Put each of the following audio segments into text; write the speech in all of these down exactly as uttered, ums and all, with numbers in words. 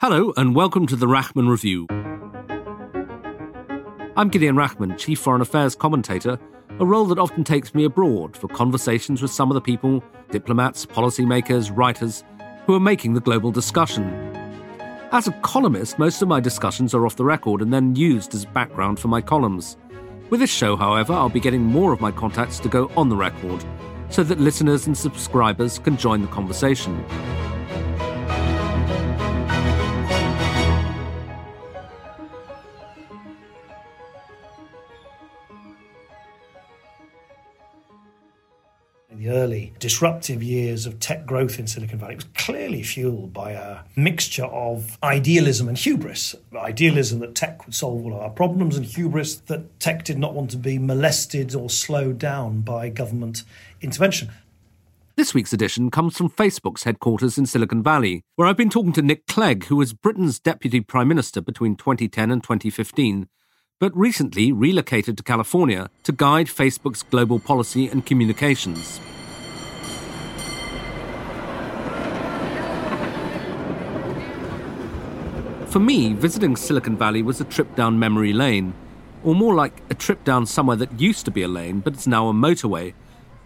Hello and welcome to the Rachman Review. I'm Gideon Rachman, Chief Foreign Affairs Commentator, a role that often takes me abroad for conversations with some of the people, diplomats, policymakers, writers, who are making the global discussion. As a columnist, most of my discussions are off the record and then used as background for my columns. With this show, however, I'll be getting more of my contacts to go on the record, so that listeners and subscribers can join the conversation. The early disruptive years of tech growth in Silicon Valley was clearly fueled by a mixture of idealism and hubris. Idealism that tech would solve all our problems, and hubris that tech did not want to be molested or slowed down by government intervention. This week's edition comes from Facebook's headquarters in Silicon Valley, where I've been talking to Nick Clegg, who was Britain's Deputy Prime Minister between twenty ten and twenty fifteen, but recently relocated to California to guide Facebook's global policy and communications. For me, visiting Silicon Valley was a trip down memory lane, or more like a trip down somewhere that used to be a lane, but it's now a motorway.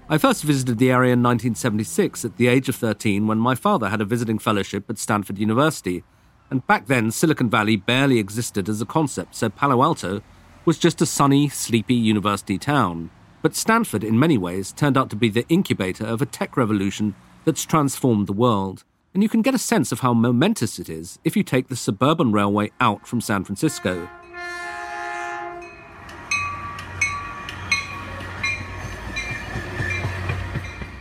I first visited the area in nineteen seventy-six at the age of thirteen when my father had a visiting fellowship at Stanford University, and back then Silicon Valley barely existed as a concept, so Palo Alto was just a sunny, sleepy university town. But Stanford, in many ways, turned out to be the incubator of a tech revolution that's transformed the world. And you can get a sense of how momentous it is if you take the suburban railway out from San Francisco.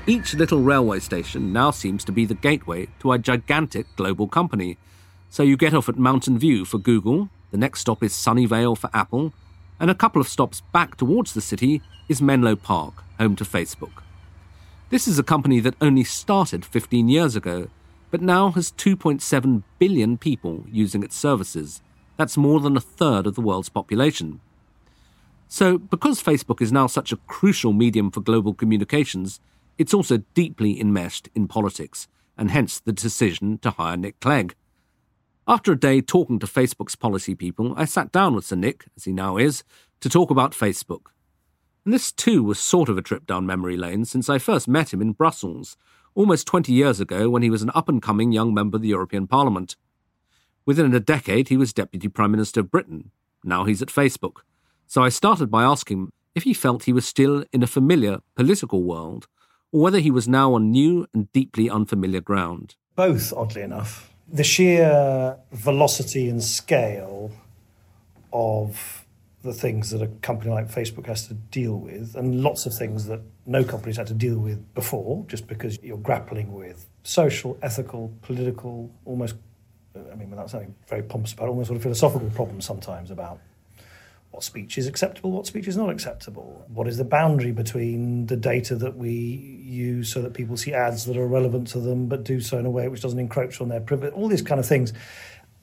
Each little railway station now seems to be the gateway to a gigantic global company. So you get off at Mountain View for Google, the next stop is Sunnyvale for Apple, and a couple of stops back towards the city is Menlo Park, home to Facebook. This is a company that only started fifteen years ago, but now has two point seven billion people using its services. That's more than a third of the world's population. So, because Facebook is now such a crucial medium for global communications, it's also deeply enmeshed in politics, and hence the decision to hire Nick Clegg. After a day talking to Facebook's policy people, I sat down with Sir Nick, as he now is, to talk about Facebook. And this too was sort of a trip down memory lane since I first met him in Brussels, almost twenty years ago when he was an up-and-coming young member of the European Parliament. Within a decade, he was Deputy Prime Minister of Britain. Now he's at Facebook. So I started by asking him if he felt he was still in a familiar political world or whether he was now on new and deeply unfamiliar ground. Both, oddly enough. The sheer velocity and scale of the things that a company like Facebook has to deal with, and lots of things that no company's had to deal with before, just because you're grappling with social, ethical, political, almost, I mean, without sounding very pompous about it, almost sort of philosophical problems sometimes about what speech is acceptable, what speech is not acceptable, what is the boundary between the data that we use so that people see ads that are relevant to them but do so in a way which doesn't encroach on their privacy, all these kind of things.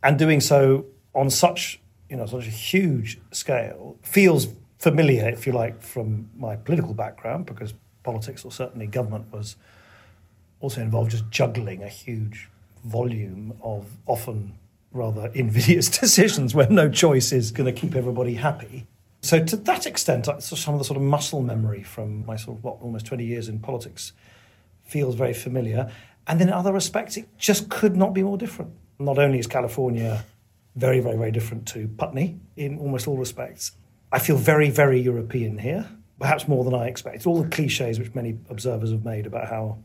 And doing so on such you know, such a huge scale, feels familiar, if you like, from my political background, because politics, or certainly government, was also involved just juggling a huge volume of often rather invidious decisions where no choice is going to keep everybody happy. So to that extent, some of the sort of muscle memory from my sort of, what, almost twenty years in politics feels very familiar. And then in other respects, it just could not be more different. Not only is California very, very, very different to Putney in almost all respects. I feel very, very European here, perhaps more than I expected. All the cliches which many observers have made about how,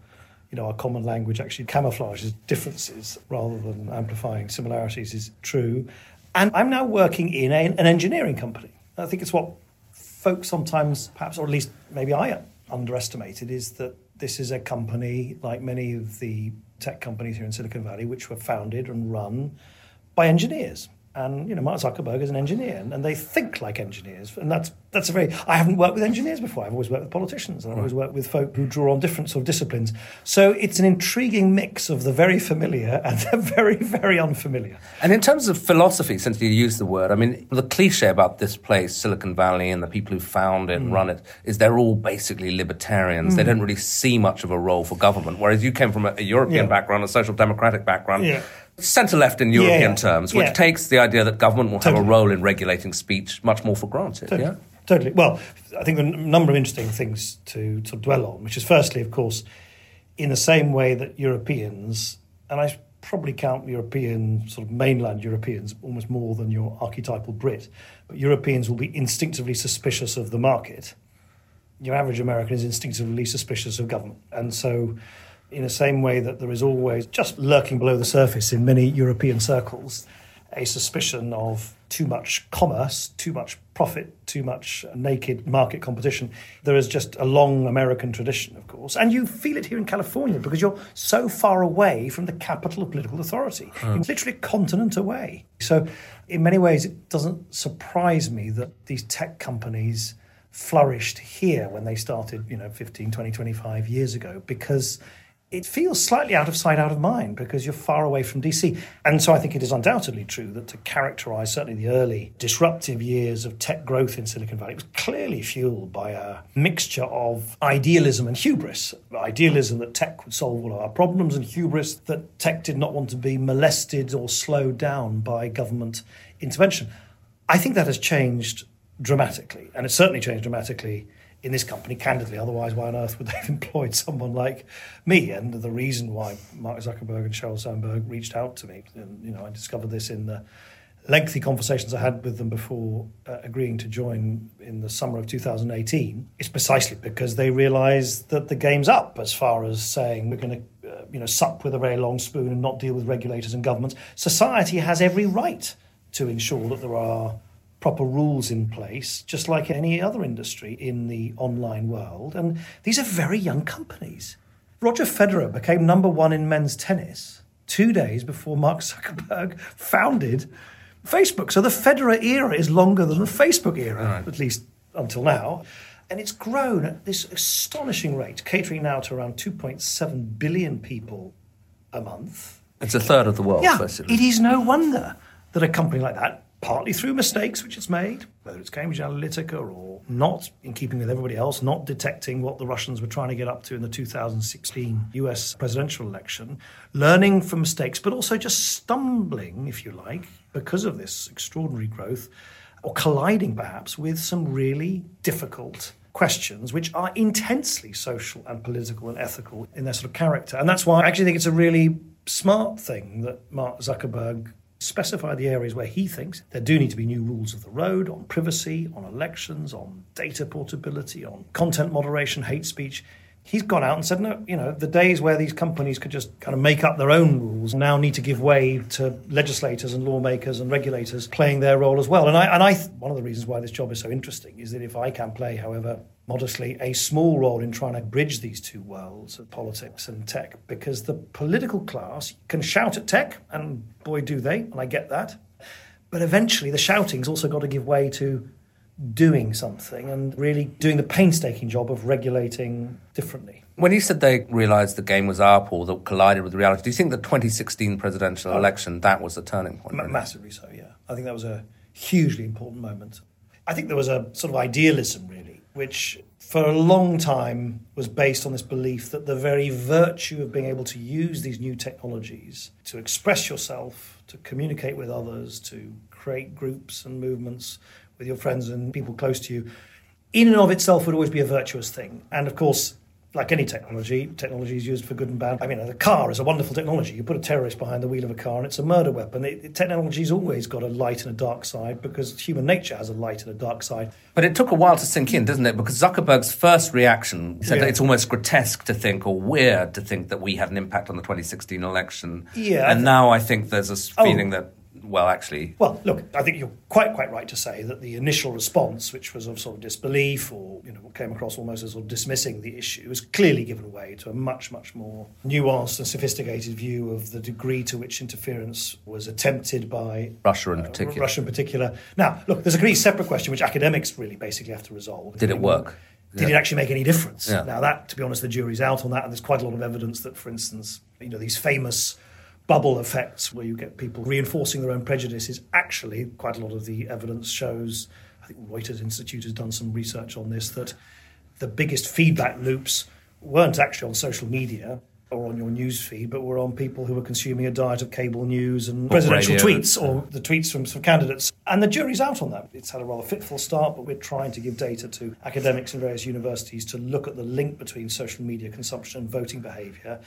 you know, our common language actually camouflages differences rather than amplifying similarities is true. And I'm now working in a, an engineering company. I think it's what folks sometimes, perhaps, or at least maybe I underestimated, is that this is a company, like many of the tech companies here in Silicon Valley, which were founded and run by engineers. And, you know, Mark Zuckerberg is an engineer, and, and they think like engineers. And that's that's a very... I haven't worked with engineers before. I've always worked with politicians, and I've always worked with folk who draw on different sort of disciplines. So it's an intriguing mix of the very familiar and the very, very unfamiliar. And in terms of philosophy, since you used the word, I mean, the cliche about this place, Silicon Valley, and the people who found it and mm. run it, is they're all basically libertarians. Mm. They don't really see much of a role for government, whereas you came from a, a European yeah. background, a social democratic background. Yeah. Centre-left in European yeah, yeah. terms, which yeah. takes the idea that government will totally. have a role in regulating speech much more for granted. Totally. Yeah? Totally. Well, I think there are a number of interesting things to, to dwell on, which is firstly, of course, in the same way that Europeans, and I probably count European, sort of mainland Europeans, almost more than your archetypal Brit, but Europeans will be instinctively suspicious of the market. Your average American is instinctively suspicious of government. And so... in the same way that there is always, just lurking below the surface in many European circles, a suspicion of too much commerce, too much profit, too much naked market competition. There is just a long American tradition, of course. And you feel it here in California because you're so far away from the capital of political authority. Mm. You're literally a continent away. So in many ways, it doesn't surprise me that these tech companies flourished here when they started, you know, fifteen, twenty, twenty-five years ago, because... it feels slightly out of sight, out of mind, because you're far away from D C. And so I think it is undoubtedly true that to characterise certainly the early disruptive years of tech growth in Silicon Valley, it was clearly fueled by a mixture of idealism and hubris. Idealism that tech would solve all of our problems, and hubris that tech did not want to be molested or slowed down by government intervention. I think that has changed dramatically, and it's certainly changed dramatically in this company, candidly. Otherwise, why on earth would they have employed someone like me? And the reason why Mark Zuckerberg and Sheryl Sandberg reached out to me, and, you know, I discovered this in the lengthy conversations I had with them before uh, agreeing to join in the summer of two thousand eighteen, it's precisely because they realised that the game's up as far as saying we're going to, uh, you know, sup with a very long spoon and not deal with regulators and governments. Society has every right to ensure that there are proper rules in place, just like any other industry in the online world. And these are very young companies. Roger Federer became number one in men's tennis two days before Mark Zuckerberg founded Facebook. So the Federer era is longer than the Facebook era, right, at least until now. And it's grown at this astonishing rate, catering now to around two point seven billion people a month. It's a third of the world, yeah, basically. It is no wonder that a company like that, partly through mistakes which it's made, whether it's Cambridge Analytica or not, in keeping with everybody else, not detecting what the Russians were trying to get up to in the two thousand sixteen U S presidential election, learning from mistakes, but also just stumbling, if you like, because of this extraordinary growth, or colliding perhaps with some really difficult questions which are intensely social and political and ethical in their sort of character. And that's why I actually think it's a really smart thing that Mark Zuckerberg specify the areas where he thinks there do need to be new rules of the road on privacy, on elections, on data portability, on content moderation, hate speech. He's gone out and said, no, you know, the days where these companies could just kind of make up their own rules now need to give way to legislators and lawmakers and regulators playing their role as well. And I, and I, one of the reasons why this job is so interesting is that if I can play, however modestly, a small role in trying to bridge these two worlds of politics and tech, because the political class can shout at tech, and boy, do they, and I get that. But eventually the shouting's also got to give way to doing something and really doing the painstaking job of regulating differently. When you said they realised the game was up or that collided with reality, do you think the twenty sixteen presidential oh. election, that was the turning point? Really? Massively so, yeah. I think that was a hugely important moment. I think there was a sort of idealism, really, which for a long time was based on this belief that the very virtue of being able to use these new technologies to express yourself, to communicate with others, to create groups and movements with your friends and people close to you, in and of itself would always be a virtuous thing. And of course, like any technology, technology is used for good and bad. I mean, a car is a wonderful technology. You put a terrorist behind the wheel of a car and it's a murder weapon. It, technology's always got a light and a dark side because human nature has a light and a dark side. But it took a while to sink in, didn't it? Because Zuckerberg's first reaction said yeah. that it's almost grotesque to think, or weird to think, that we had an impact on the twenty sixteen election. Yeah, and I th- now I think there's a feeling oh. that... well, actually... Well, look, I think you're quite, quite right to say that the initial response, which was of sort of disbelief or, you know, what came across almost as sort of dismissing the issue, was clearly given way to a much, much more nuanced and sophisticated view of the degree to which interference was attempted by... Russia in uh, particular. Russia in particular. Now, look, there's a completely separate question which academics really basically have to resolve. Did it work? Did yeah. it actually make any difference? Yeah. Now, that, to be honest, the jury's out on that, and there's quite a lot of evidence that, for instance, you know, these famous bubble effects where you get people reinforcing their own prejudices, actually, quite a lot of the evidence shows, I think Reuters Institute has done some research on this, that the biggest feedback loops weren't actually on social media or on your news feed, but were on people who were consuming a diet of cable news and presidential tweets or the tweets from some candidates. And the jury's out on that. It's had a rather fitful start, but we're trying to give data to academics in various universities to look at the link between social media consumption and voting behaviour.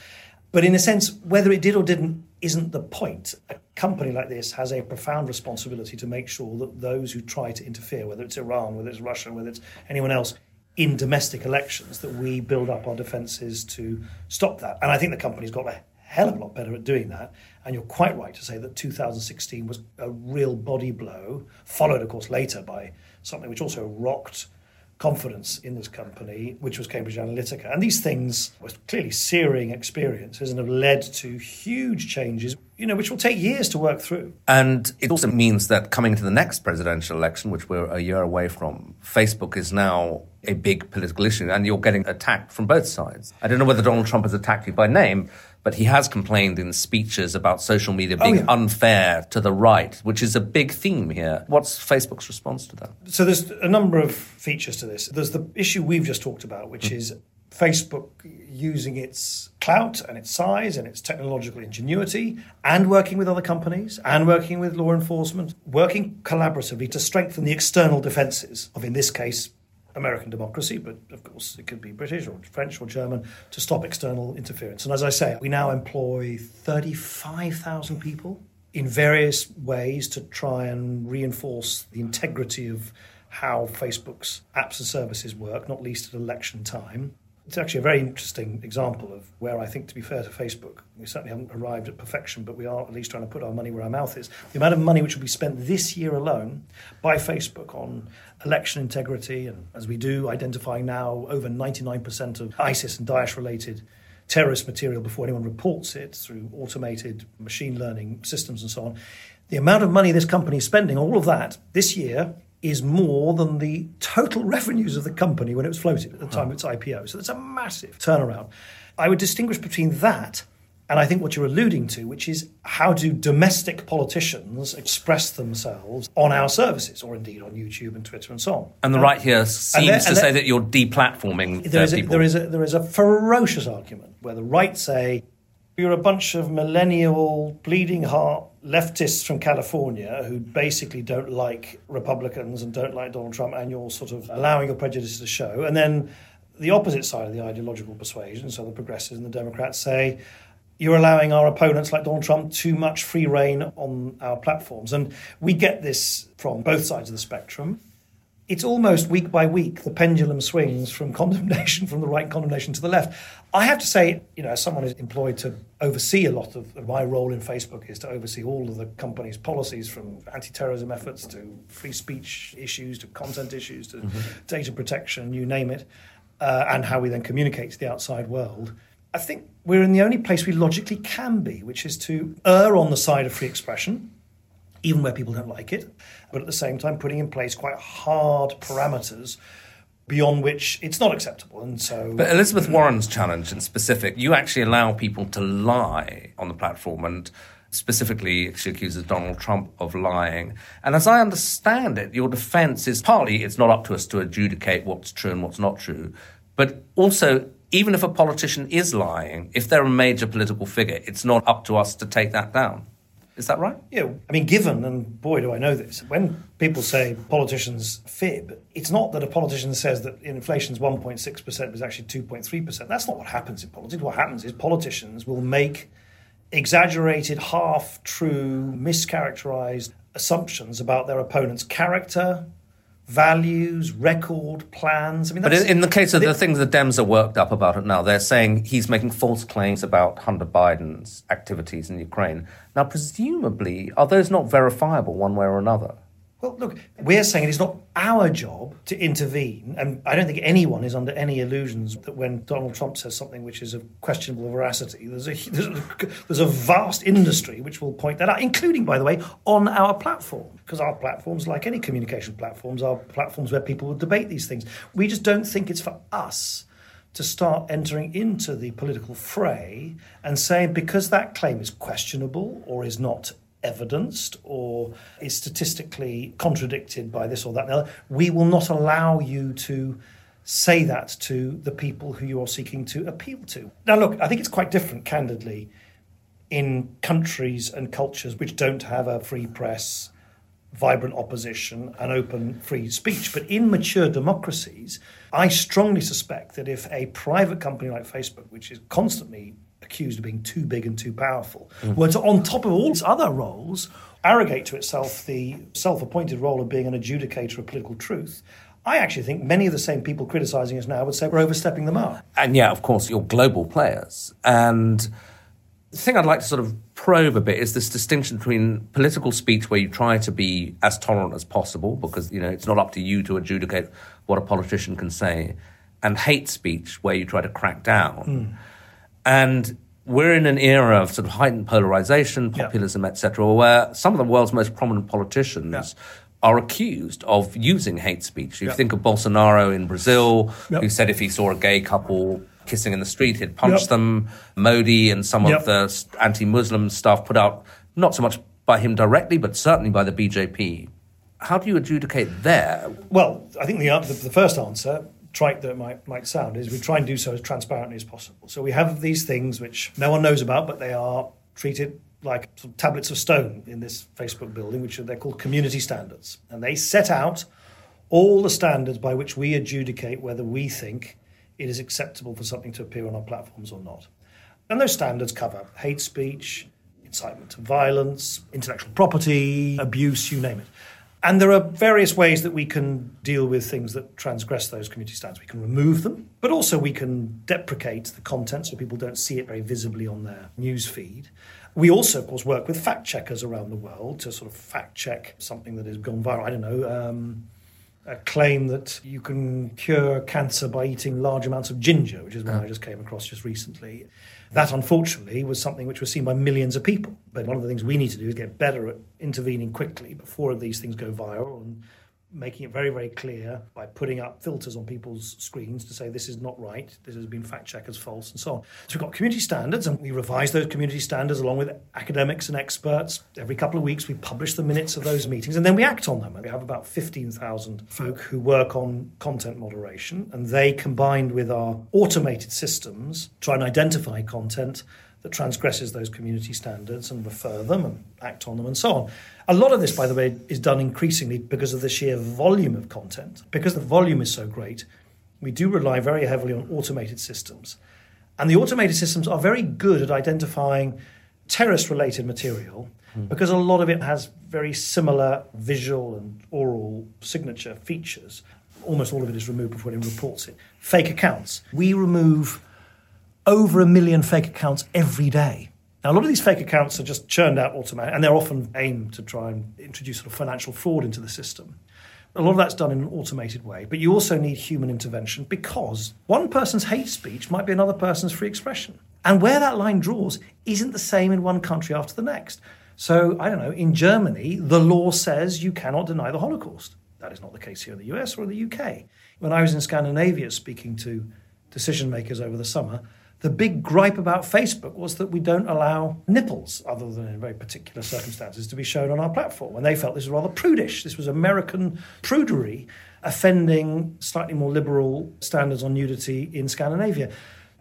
But in a sense, whether it did or didn't isn't the point. A company like this has a profound responsibility to make sure that those who try to interfere, whether it's Iran, whether it's Russia, whether it's anyone else, in domestic elections, that we build up our defences to stop that. And I think the company's got a hell of a lot better at doing that. And you're quite right to say that two thousand sixteen was a real body blow, followed, of course, later by something which also rocked confidence in this company, which was Cambridge Analytica. And these things were clearly searing experiences and have led to huge changes, you know, which will take years to work through. And it also means that coming to the next presidential election, which we're a year away from, Facebook is now a big political issue, and you're getting attacked from both sides. I don't know whether Donald Trump has attacked you by name, but he has complained in speeches about social media being oh, yeah. unfair to the right, which is a big theme here. What's Facebook's response to that? So there's a number of features to this. There's the issue we've just talked about, which mm. is Facebook using its clout and its size and its technological ingenuity, and working with other companies and working with law enforcement, working collaboratively to strengthen the external defences of, in this case, American democracy, but of course it could be British or French or German, to stop external interference. And as I say, we now employ thirty-five thousand people in various ways to try and reinforce the integrity of how Facebook's apps and services work, not least at election time. It's actually a very interesting example of where I think, to be fair to Facebook, we certainly haven't arrived at perfection, but we are at least trying to put our money where our mouth is. The amount of money which will be spent this year alone by Facebook on election integrity, and as we do, identifying now over ninety-nine percent of ISIS and Daesh-related terrorist material before anyone reports it through automated machine learning systems and so on. The amount of money this company is spending, all of that, this year, is more than the total revenues of the company when it was floated at the time of its I P O. So that's a massive turnaround. I would distinguish between that and I think what you're alluding to, which is how do domestic politicians express themselves on our services, or indeed on YouTube and Twitter and so on. And the right here seems there, to there, say that you're deplatforming their people. There is a, there is a ferocious argument where the right say, you're a bunch of millennial, bleeding heart leftists from California who basically don't like Republicans and don't like Donald Trump, and you're sort of allowing your prejudice to show. And then the opposite side of the ideological persuasion, so the progressives and the Democrats, say, you're allowing our opponents like Donald Trump too much free rein on our platforms. And we get this from both sides of the spectrum. It's almost week by week, the pendulum swings from condemnation, from the right condemnation to the left. I have to say, you know, as someone who's employed to oversee a lot of my role in Facebook is to oversee all of the company's policies, from anti-terrorism efforts to free speech issues, to content issues, to mm-hmm. data protection, you name it, uh, and how we then communicate to the outside world. I think we're in the only place we logically can be, which is to err on the side of free expression, even where people don't like it, but at the same time putting in place quite hard parameters beyond which it's not acceptable. And so, but Elizabeth Warren's challenge in specific, you actually allow people to lie on the platform, and specifically she accuses Donald Trump of lying. And as I understand it, your defence is partly it's not up to us to adjudicate what's true and what's not true, but also even if a politician is lying, if they're a major political figure, it's not up to us to take that down. Is that right? Yeah. I mean, given, and boy, do I know this, when people say politicians fib, it's not that a politician says that inflation's one point six percent was actually two point three percent. That's not what happens in politics. What happens is politicians will make exaggerated, half-true, mischaracterized assumptions about their opponent's character, values, record, plans. I mean, but in, in the case of the, the things the Dems are worked up about it now, they're saying he's making false claims about Hunter Biden's activities in Ukraine. Now, presumably, are those not verifiable one way or another? Well, look, we're saying it is not our job to intervene. And I don't think anyone is under any illusions that when Donald Trump says something which is of questionable veracity, there's a, there's a, there's a vast industry which will point that out, including, by the way, on our platform. Because our platforms, like any communication platforms, are platforms where people will debate these things. We just don't think it's for us to start entering into the political fray and saying, because that claim is questionable or is not evidenced or is statistically contradicted by this or that and the other, we will not allow you to say that to the people who you are seeking to appeal to. Now, look, I think it's quite different, candidly, in countries and cultures which don't have a free press, vibrant opposition and open free speech. But in mature democracies, I strongly suspect that if a private company like Facebook, which is constantly accused of being too big and too powerful, mm. were to, on top of all its other roles, arrogate to itself the self-appointed role of being an adjudicator of political truth, I actually think many of the same people criticising us now would say we're overstepping the mark. And yeah, of course, you're global players. And the thing I'd like to sort of probe a bit is this distinction between political speech, where you try to be as tolerant as possible because, you know, it's not up to you to adjudicate what a politician can say, and hate speech, where you try to crack down. Mm. And we're in an era of sort of heightened polarization, populism, yeah. et cetera, where some of the world's most prominent politicians yeah. are accused of using hate speech. You yeah. think of Bolsonaro in Brazil, yep. who said if he saw a gay couple kissing in the street, he'd punch yep. them. Modi and some yep. of the anti-Muslim stuff put out, not so much by him directly, but certainly by the B J P. How do you adjudicate there? Well, I think the, the, the first answer, trite that it might, might sound, is we try and do so as transparently as possible. So we have these things which no one knows about, but they are treated like sort of tablets of stone in this Facebook building, which are, they're called community standards. And they set out all the standards by which we adjudicate whether we think it is acceptable for something to appear on our platforms or not. And those standards cover hate speech, incitement to violence, intellectual property, abuse, you name it. And there are various ways that we can deal with things that transgress those community standards. We can remove them, but also we can deprecate the content so people don't see it very visibly on their news feed. We also, of course, work with fact-checkers around the world to sort of fact-check something that has gone viral. I don't know, um, a claim that you can cure cancer by eating large amounts of ginger, which is one I just came across just recently. That, unfortunately, was something which was seen by millions of people. But one of the things we need to do is get better at intervening quickly before these things go viral and making it very, very clear by putting up filters on people's screens to say this is not right, this has been fact-checked as false, and so on. So we've got community standards, and we revise those community standards along with academics and experts. Every couple of weeks we publish the minutes of those meetings, and then we act on them. And we have about fifteen thousand folk who work on content moderation, and they, combined with our automated systems, try and identify content that transgresses those community standards and refer them and act on them and so on. A lot of this, by the way, is done increasingly because of the sheer volume of content. Because the volume is so great, we do rely very heavily on automated systems. And the automated systems are very good at identifying terrorist-related material mm. because a lot of it has very similar visual and oral signature features. Almost all of it is removed before anyone reports it. Fake accounts. We remove over a million fake accounts every day. Now, a lot of these fake accounts are just churned out automatically, and they're often aimed to try and introduce sort of financial fraud into the system. A lot of that's done in an automated way, but you also need human intervention because one person's hate speech might be another person's free expression. And where that line draws isn't the same in one country after the next. So, I don't know, in Germany, the law says you cannot deny the Holocaust. That is not the case here in the U S or in the U K. When I was in Scandinavia speaking to decision makers over the summer, the big gripe about Facebook was that we don't allow nipples, other than in very particular circumstances, to be shown on our platform. And they felt this was rather prudish. This was American prudery offending slightly more liberal standards on nudity in Scandinavia.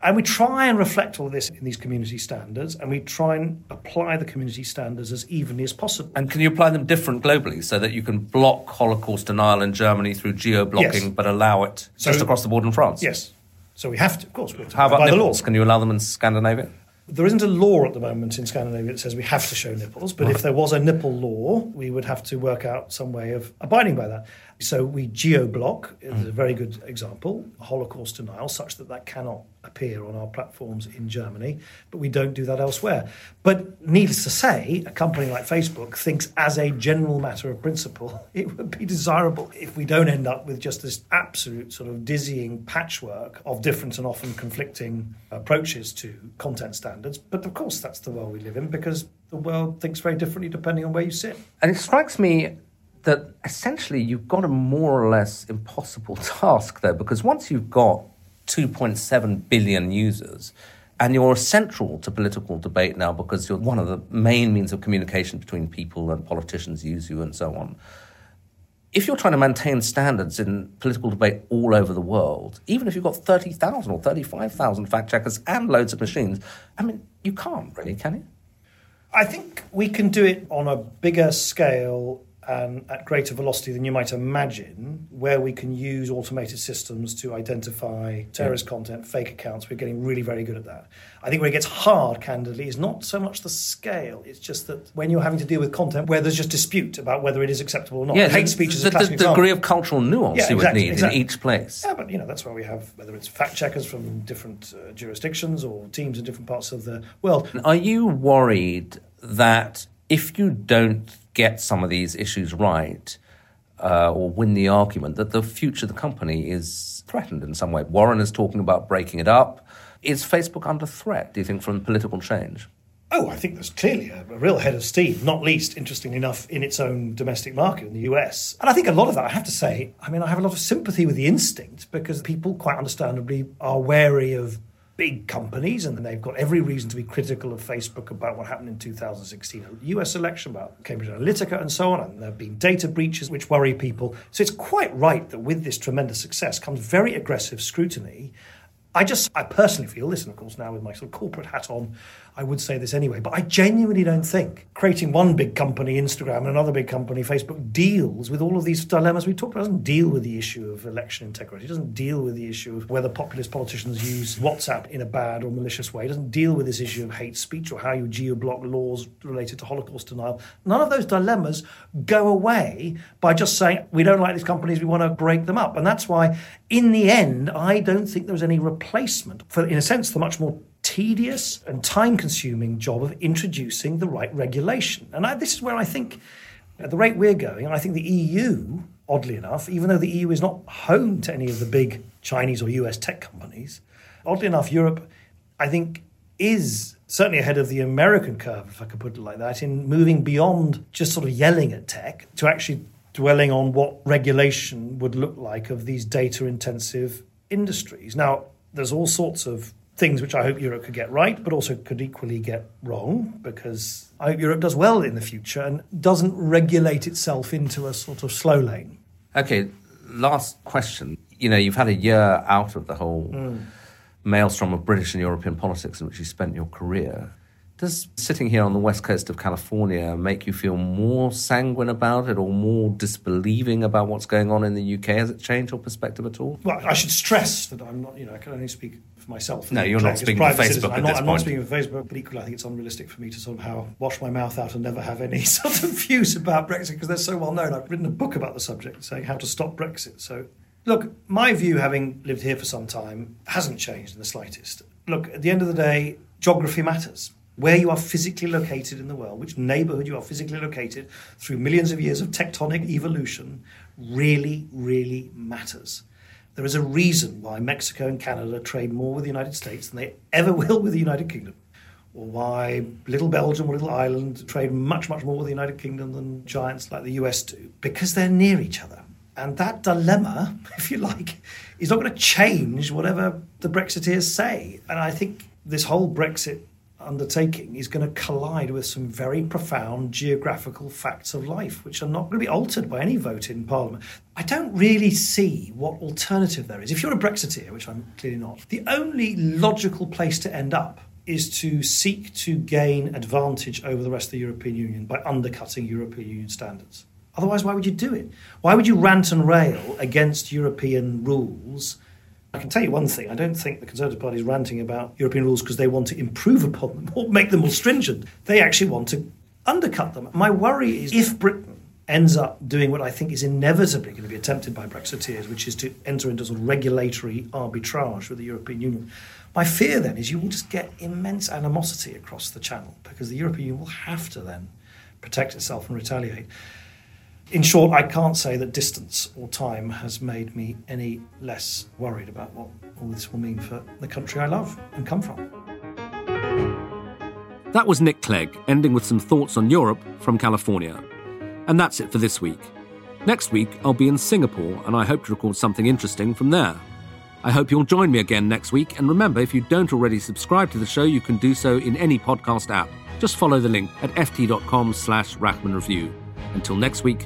And we try and reflect all this in these community standards, and we try and apply the community standards as evenly as possible. And can you apply them different globally so that you can block Holocaust denial in Germany through geo-blocking, yes. but allow it so, just across the board in France? Yes. So we have to, of course. We have to. How about nipples? Can you allow them in Scandinavia? There isn't a law at the moment in Scandinavia that says we have to show nipples, but if there was a nipple law, we would have to work out some way of abiding by that. So we geo-block is a very good example, Holocaust denial, such that that cannot appear on our platforms in Germany, but we don't do that elsewhere. But needless to say, a company like Facebook thinks as a general matter of principle, it would be desirable if we don't end up with just this absolute sort of dizzying patchwork of different and often conflicting approaches to content standards. But of course, that's the world we live in, because the world thinks very differently depending on where you sit. And it strikes me that essentially you've got a more or less impossible task there, because once you've got two point seven billion users, and you're central to political debate now because you're one of the main means of communication between people, and politicians use you and so on. If you're trying to maintain standards in political debate all over the world, even if you've got thirty thousand or thirty-five thousand fact-checkers and loads of machines, I mean, you can't really, can you? I think we can do it on a bigger scale and at greater velocity than you might imagine, where we can use automated systems to identify terrorist yeah. content, fake accounts. We're getting really very good at that. I think where it gets hard, candidly, is not so much the scale. It's just that when you're having to deal with content where there's just dispute about whether it is acceptable or not. Yeah, hate speech is a classic example. The degree of cultural nuance yeah, you exactly, would need exactly. in each place. Yeah, but you know that's where we have, whether it's fact-checkers from different uh, jurisdictions or teams in different parts of the world. Are you worried that if you don't get some of these issues right uh, or win the argument, that the future of the company is threatened in some way? Warren is talking about breaking it up. Is Facebook under threat, do you think, from political change? Oh, I think there's clearly a, a real head of steam, not least, interestingly enough, in its own domestic market in the U S. And I think a lot of that, I have to say, I mean, I have a lot of sympathy with the instinct, because people quite understandably are wary of big companies, and they've got every reason to be critical of Facebook about what happened in two thousand sixteen, the U S election, about Cambridge Analytica and so on, and there have been data breaches which worry people. So it's quite right that with this tremendous success comes very aggressive scrutiny. I just, I personally feel this, and of course now with my sort of corporate hat on, I would say this anyway, but I genuinely don't think creating one big company, Instagram, and another big company, Facebook, deals with all of these dilemmas we talked about. It doesn't deal with the issue of election integrity. It doesn't deal with the issue of whether populist politicians use WhatsApp in a bad or malicious way. It doesn't deal with this issue of hate speech or how you geo-block laws related to Holocaust denial. None of those dilemmas go away by just saying, we don't like these companies, we want to break them up. And that's why, in the end, I don't think there was any replacement Placement for, in a sense, the much more tedious and time-consuming job of introducing the right regulation. And I, this is where I think, at the rate we're going, I think the E U, oddly enough, even though the E U is not home to any of the big Chinese or U S tech companies, oddly enough, Europe, I think, is certainly ahead of the American curve, if I could put it like that, in moving beyond just sort of yelling at tech to actually dwelling on what regulation would look like of these data-intensive industries. Now, there's all sorts of things which I hope Europe could get right, but also could equally get wrong, because I hope Europe does well in the future and doesn't regulate itself into a sort of slow lane. Okay, last question. You know, you've had a year out of the whole mm. maelstrom of British and European politics in which you spent your career. Does sitting here on the west coast of California make you feel more sanguine about it or more disbelieving about what's going on in the U K? Has it changed your perspective at all? Well, I should stress that I'm not, you know, I can only speak for myself. No, you're not speaking for Facebook at this point. I'm not speaking for Facebook, but equally I think it's unrealistic for me to somehow wash my mouth out and never have any sort of views about Brexit, because they're so well known. I've written a book about the subject saying how to stop Brexit. So, look, my view, having lived here for some time, hasn't changed in the slightest. Look, at the end of the day, geography matters. Where you are physically located in the world, which neighbourhood you are physically located through millions of years of tectonic evolution, really, really matters. There is a reason why Mexico and Canada trade more with the United States than they ever will with the United Kingdom, or why little Belgium or little Ireland trade much, much more with the United Kingdom than giants like the U S do, because they're near each other. And that dilemma, if you like, is not going to change whatever the Brexiteers say. And I think this whole Brexit undertaking is going to collide with some very profound geographical facts of life, which are not going to be altered by any vote in Parliament. I don't really see what alternative there is. If you're a Brexiteer, which I'm clearly not, the only logical place to end up is to seek to gain advantage over the rest of the European Union by undercutting European Union standards. Otherwise, why would you do it? Why would you rant and rail against European rules I can tell you one thing, I don't think the Conservative Party is ranting about European rules because they want to improve upon them or make them more stringent. They actually want to undercut them. My worry is if Britain ends up doing what I think is inevitably going to be attempted by Brexiteers, which is to enter into sort of regulatory arbitrage with the European Union, my fear then is you will just get immense animosity across the channel because the European Union will have to then protect itself and retaliate. In short, I can't say that distance or time has made me any less worried about what all this will mean for the country I love and come from. That was Nick Clegg, ending with some thoughts on Europe from California. And that's it for this week. Next week, I'll be in Singapore, and I hope to record something interesting from there. I hope you'll join me again next week, and remember, if you don't already subscribe to the show, you can do so in any podcast app. Just follow the link at ft.com slash Rachman Review. Until next week,